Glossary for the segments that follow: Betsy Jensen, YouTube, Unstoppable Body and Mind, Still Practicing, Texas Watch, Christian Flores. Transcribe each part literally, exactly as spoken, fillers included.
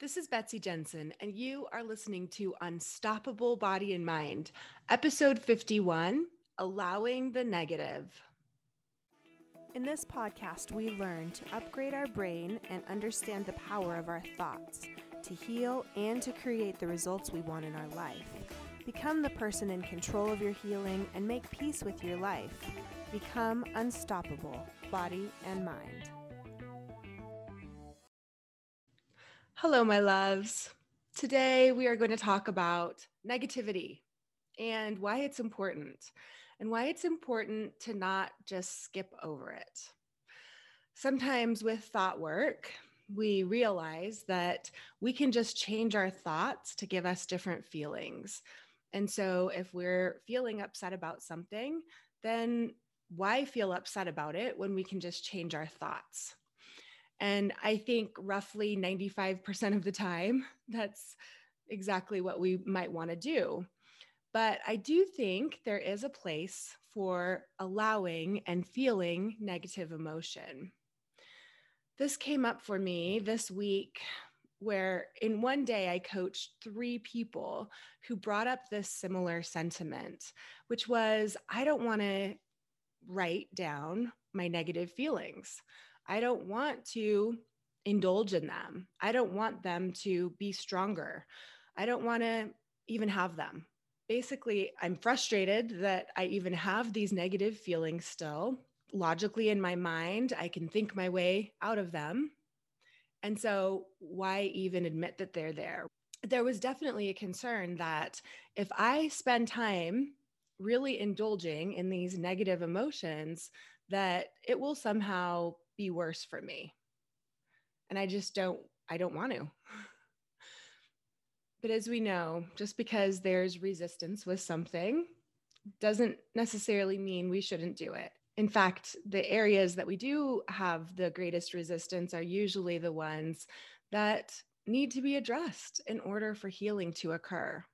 This is Betsy Jensen, and you are listening to Unstoppable Body and Mind, episode fifty-one, Allowing the Negative. In this podcast, we learn to upgrade our brain and understand the power of our thoughts, to heal and to create the results we want in our life. Become the person in control of your healing and make peace with your life. Become unstoppable, body and mind. Hello, my loves. Today we are going to talk about negativity and why it's important and why it's important to not just skip over it. Sometimes with thought work, we realize that we can just change our thoughts to give us different feelings. And so if we're feeling upset about something, then why feel upset about it when we can just change our thoughts? And I think roughly ninety-five percent of the time, that's exactly what we might want to do. But I do think there is a place for allowing and feeling negative emotion. This came up for me this week, where in one day I coached three people who brought up this similar sentiment, which was, I don't want to write down my negative feelings. I don't want to indulge in them. I don't want them to be stronger. I don't want to even have them. Basically, I'm frustrated that I even have these negative feelings still. Logically, in my mind, I can think my way out of them. And so why even admit that they're there? There was definitely a concern that if I spend time really indulging in these negative emotions, that it will somehow be worse for me. And I just don't, I don't want to. But as we know, just because there's resistance with something doesn't necessarily mean we shouldn't do it. In fact, the areas that we do have the greatest resistance are usually the ones that need to be addressed in order for healing to occur.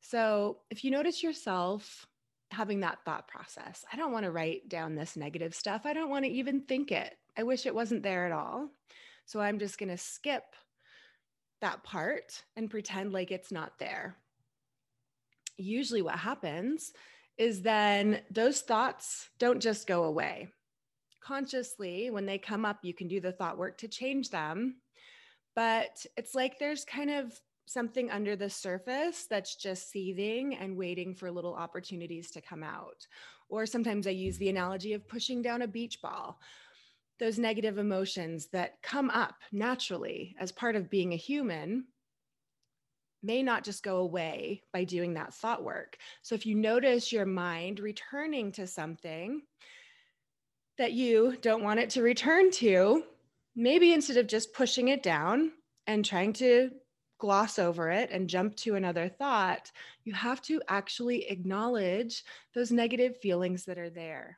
So if you notice yourself having that thought process, I don't want to write down this negative stuff. I don't want to even think it. I wish it wasn't there at all. So I'm just going to skip that part and pretend like it's not there. Usually what happens is then those thoughts don't just go away. Consciously, when they come up, you can do the thought work to change them. But it's like there's kind of something under the surface that's just seething and waiting for little opportunities to come out. Or sometimes I use the analogy of pushing down a beach ball. Those negative emotions that come up naturally as part of being a human may not just go away by doing that thought work. So if you notice your mind returning to something that you don't want it to return to, maybe instead of just pushing it down and trying to gloss over it and jump to another thought, you have to actually acknowledge those negative feelings that are there.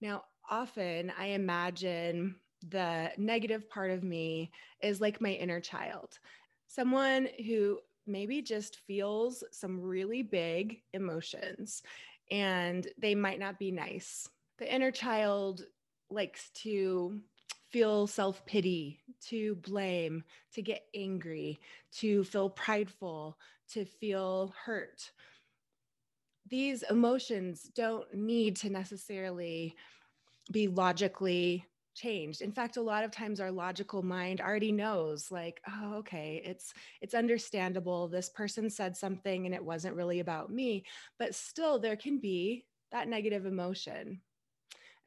Now, often I imagine the negative part of me is like my inner child, someone who maybe just feels some really big emotions, and they might not be nice. The inner child likes to feel self-pity, to blame, to get angry, to feel prideful, to feel hurt. These emotions don't need to necessarily be logically changed. In fact, a lot of times our logical mind already knows, like, oh, okay, it's it's understandable. This person said something and it wasn't really about me, but still there can be that negative emotion.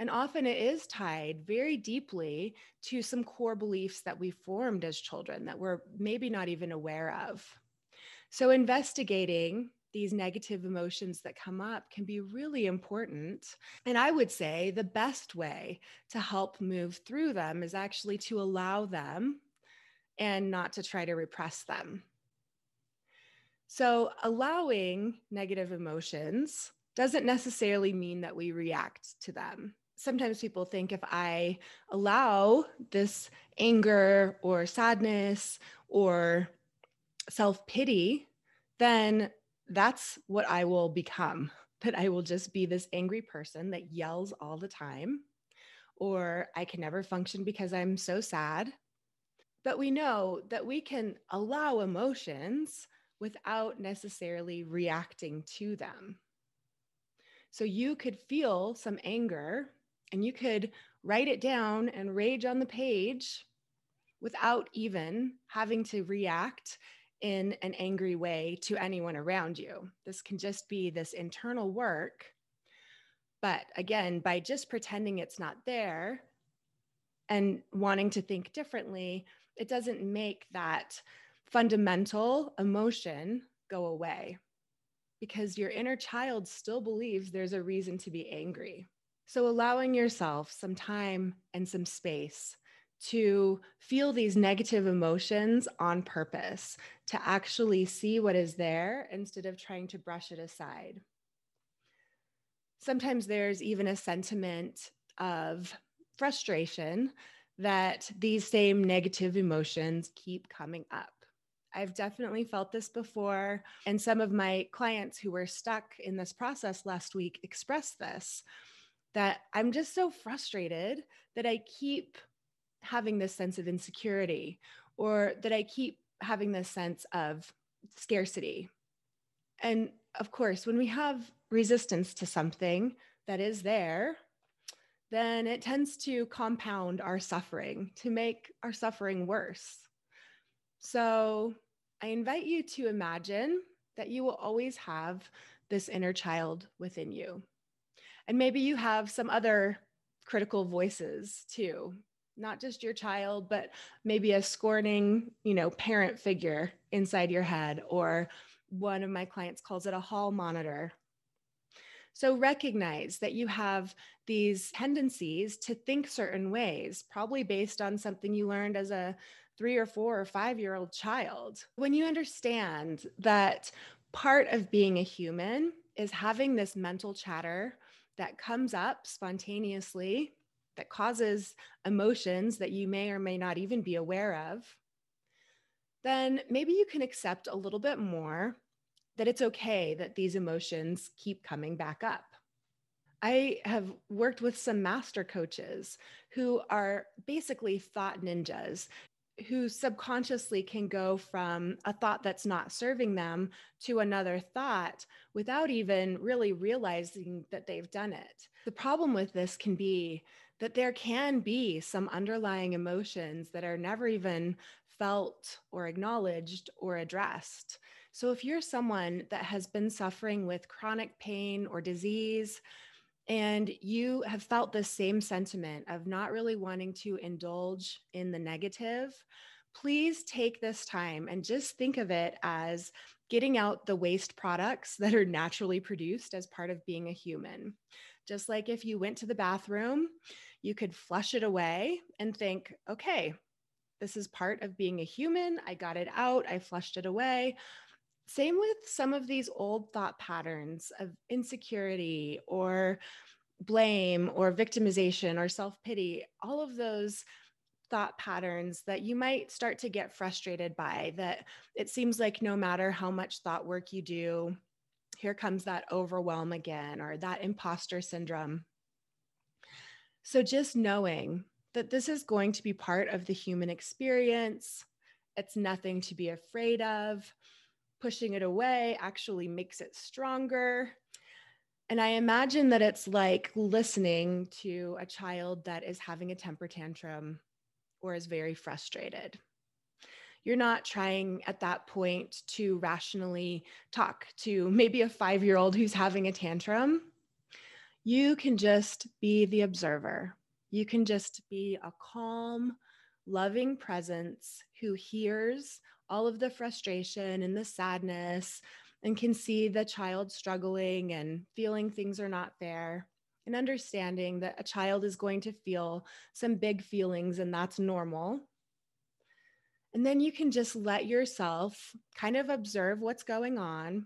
And often it is tied very deeply to some core beliefs that we formed as children that we're maybe not even aware of. So investigating these negative emotions that come up can be really important. And I would say the best way to help move through them is actually to allow them and not to try to repress them. So allowing negative emotions doesn't necessarily mean that we react to them. Sometimes people think if I allow this anger or sadness or self-pity, then that's what I will become, that I will just be this angry person that yells all the time, or I can never function because I'm so sad. But we know that we can allow emotions without necessarily reacting to them. So you could feel some anger and you could write it down and rage on the page without even having to react in an angry way to anyone around you. This can just be this internal work. But again, by just pretending it's not there and wanting to think differently, it doesn't make that fundamental emotion go away, because your inner child still believes there's a reason to be angry. So allowing yourself some time and some space to feel these negative emotions on purpose, to actually see what is there instead of trying to brush it aside. Sometimes there's even a sentiment of frustration that these same negative emotions keep coming up. I've definitely felt this before, and some of my clients who were stuck in this process last week expressed this, that I'm just so frustrated that I keep having this sense of insecurity, or that I keep having this sense of scarcity. And of course, when we have resistance to something that is there, then it tends to compound our suffering, to make our suffering worse. So I invite you to imagine that you will always have this inner child within you. And maybe you have some other critical voices too, not just your child, but maybe a scorning, you know, parent figure inside your head, or one of my clients calls it a hall monitor. So recognize that you have these tendencies to think certain ways, probably based on something you learned as a three or four or five-year-old child. When you understand that part of being a human is having this mental chatter that comes up spontaneously, that causes emotions that you may or may not even be aware of, then maybe you can accept a little bit more that it's okay that these emotions keep coming back up. I have worked with some master coaches who are basically thought ninjas, who subconsciously can go from a thought that's not serving them to another thought without even really realizing that they've done it. The problem with this can be that there can be some underlying emotions that are never even felt or acknowledged or addressed. So if you're someone that has been suffering with chronic pain or disease, and you have felt the same sentiment of not really wanting to indulge in the negative, please take this time and just think of it as getting out the waste products that are naturally produced as part of being a human. Just like if you went to the bathroom, you could flush it away and think, okay, this is part of being a human. I got it out. I flushed it away. Same with some of these old thought patterns of insecurity or blame or victimization or self-pity, all of those thought patterns that you might start to get frustrated by, that it seems like no matter how much thought work you do, here comes that overwhelm again, or that imposter syndrome. So just knowing that this is going to be part of the human experience. It's nothing to be afraid of. Pushing it away actually makes it stronger. And I imagine that it's like listening to a child that is having a temper tantrum or is very frustrated. You're not trying at that point to rationally talk to maybe a five-year-old who's having a tantrum. You can just be the observer. You can just be a calm, loving presence who hears all of the frustration and the sadness and can see the child struggling and feeling things are not fair, and understanding that a child is going to feel some big feelings and that's normal. And then you can just let yourself kind of observe what's going on,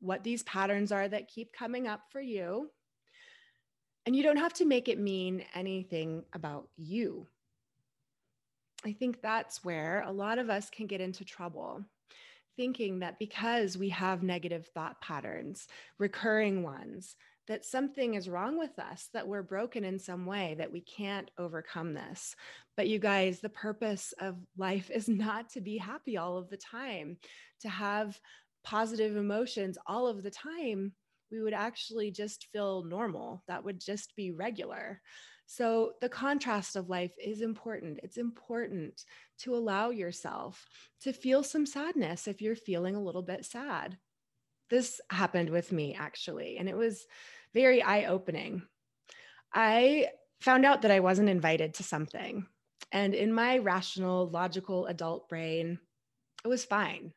what these patterns are that keep coming up for you. And you don't have to make it mean anything about you. I think that's where a lot of us can get into trouble, thinking that because we have negative thought patterns, recurring ones, that something is wrong with us, that we're broken in some way, that we can't overcome this. But you guys, the purpose of life is not to be happy all of the time, to have positive emotions all of the time. We would actually just feel normal. That would just be regular. So the contrast of life is important. It's important to allow yourself to feel some sadness if you're feeling a little bit sad. This happened with me actually, and it was very eye-opening. I found out that I wasn't invited to something, and in my rational, logical adult brain, it was fine.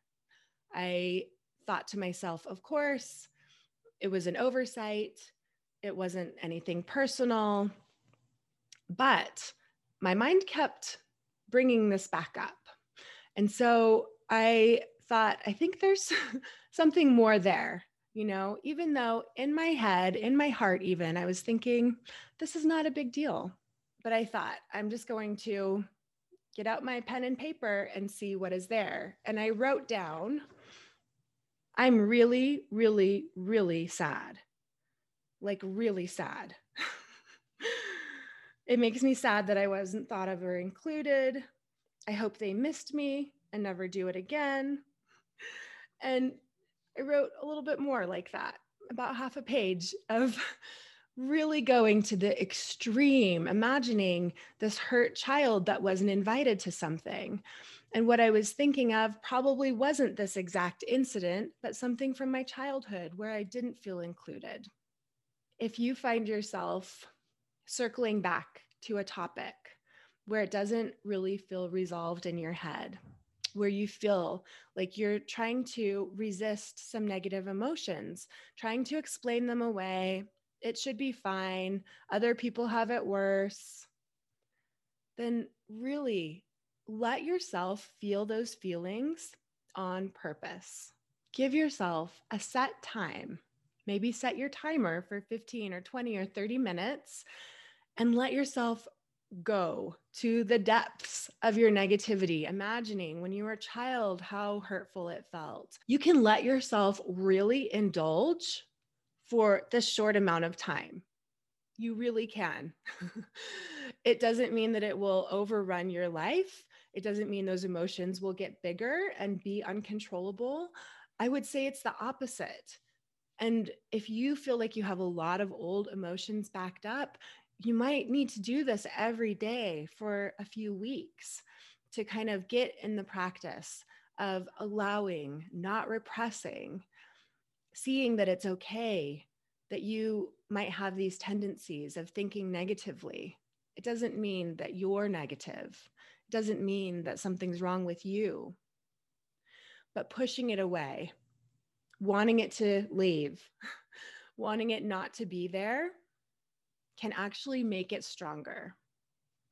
I thought to myself, of course, it was an oversight. It wasn't anything personal, but my mind kept bringing this back up. And so I thought, I think there's something more there, you know, even though in my head, in my heart, even I was thinking, this is not a big deal, but I thought, I'm just going to get out my pen and paper and see what is there. And I wrote down, I'm really, really, really sad, like really sad. It makes me sad that I wasn't thought of or included. I hope they missed me and never do it again. And I wrote a little bit more like that, about half a page of really going to the extreme, imagining this hurt child that wasn't invited to something. And what I was thinking of probably wasn't this exact incident, but something from my childhood where I didn't feel included. If you find yourself circling back to a topic where it doesn't really feel resolved in your head, where you feel like you're trying to resist some negative emotions, trying to explain them away, it should be fine, other people have it worse, then really, let yourself feel those feelings on purpose. Give yourself a set time. Maybe set your timer for fifteen or twenty or thirty minutes and let yourself go to the depths of your negativity, imagining when you were a child how hurtful it felt. You can let yourself really indulge for this short amount of time. You really can. It doesn't mean that it will overrun your life. It doesn't mean those emotions will get bigger and be uncontrollable. I would say it's the opposite. And if you feel like you have a lot of old emotions backed up, you might need to do this every day for a few weeks to kind of get in the practice of allowing, not repressing, seeing that it's okay that you might have these tendencies of thinking negatively. It doesn't mean that you're negative. Doesn't mean that something's wrong with you, but pushing it away, wanting it to leave, wanting it not to be there can actually make it stronger.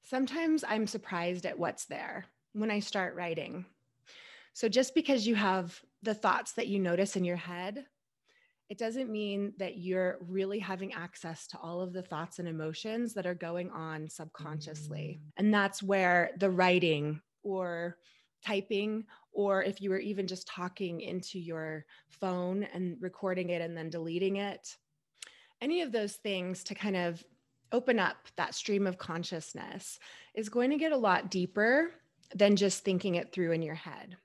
Sometimes I'm surprised at what's there when I start writing. So just because you have the thoughts that you notice in your head, it doesn't mean that you're really having access to all of the thoughts and emotions that are going on subconsciously. And that's where the writing or typing, or if you were even just talking into your phone and recording it and then deleting it, any of those things to kind of open up that stream of consciousness is going to get a lot deeper than just thinking it through in your head.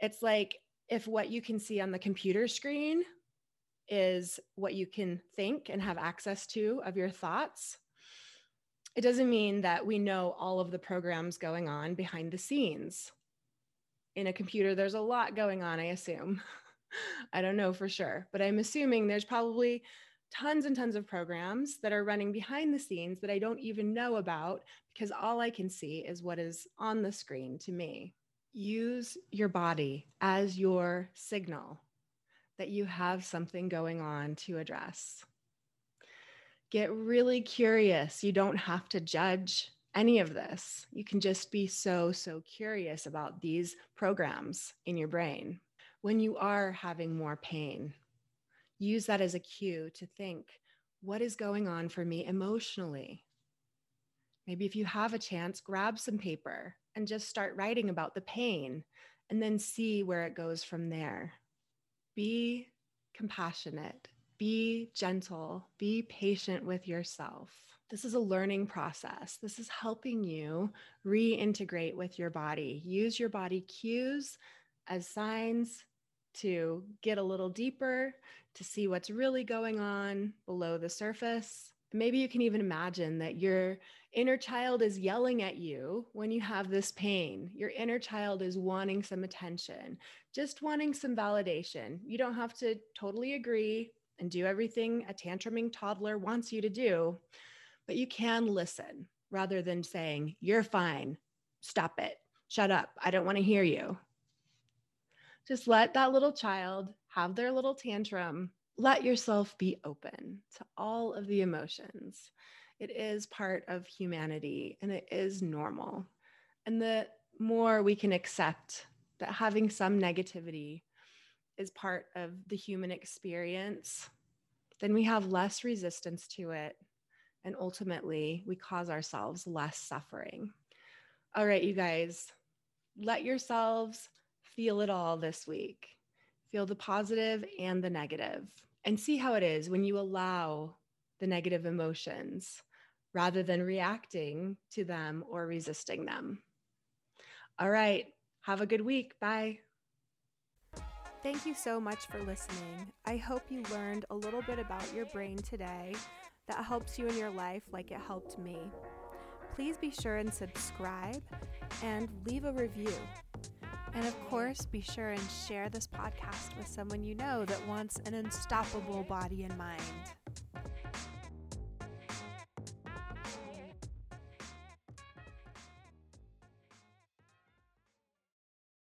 It's like if what you can see on the computer screen is what you can think and have access to of your thoughts. It doesn't mean that we know all of the programs going on behind the scenes. In a computer, there's a lot going on, I assume. I don't know for sure, but I'm assuming there's probably tons and tons of programs that are running behind the scenes that I don't even know about because all I can see is what is on the screen to me. Use your body as your signal that you have something going on to address. Get really curious. You don't have to judge any of this. You can just be so, so curious about these programs in your brain. When you are having more pain, use that as a cue to think, what is going on for me emotionally? Maybe if you have a chance, grab some paper and just start writing about the pain and then see where it goes from there. Be compassionate Be gentle, be patient with yourself. This is a learning process. This is helping you reintegrate with your body. Use your body cues as signs to get a little deeper, to see what's really going on below the surface. Maybe you can even imagine that your inner child is yelling at you when you have this pain. Your inner child is wanting some attention, just wanting some validation. You don't have to totally agree and do everything a tantruming toddler wants you to do, but you can listen rather than saying, "You're fine, stop it, shut up, I don't want to hear you." Just let that little child have their little tantrum. Let yourself be open to all of the emotions. It is part of humanity and it is normal. And the more we can accept that having some negativity is part of the human experience, then we have less resistance to it. And ultimately, we cause ourselves less suffering. All right, you guys, let yourselves feel it all this week. Feel the positive and the negative, and see how it is when you allow the negative emotions rather than reacting to them or resisting them. All right, have a good week. Bye. Thank you so much for listening. I hope you learned a little bit about your brain today that helps you in your life like it helped me. Please be sure and subscribe and leave a review. And of course, be sure and share this podcast with someone you know that wants an unstoppable body and mind.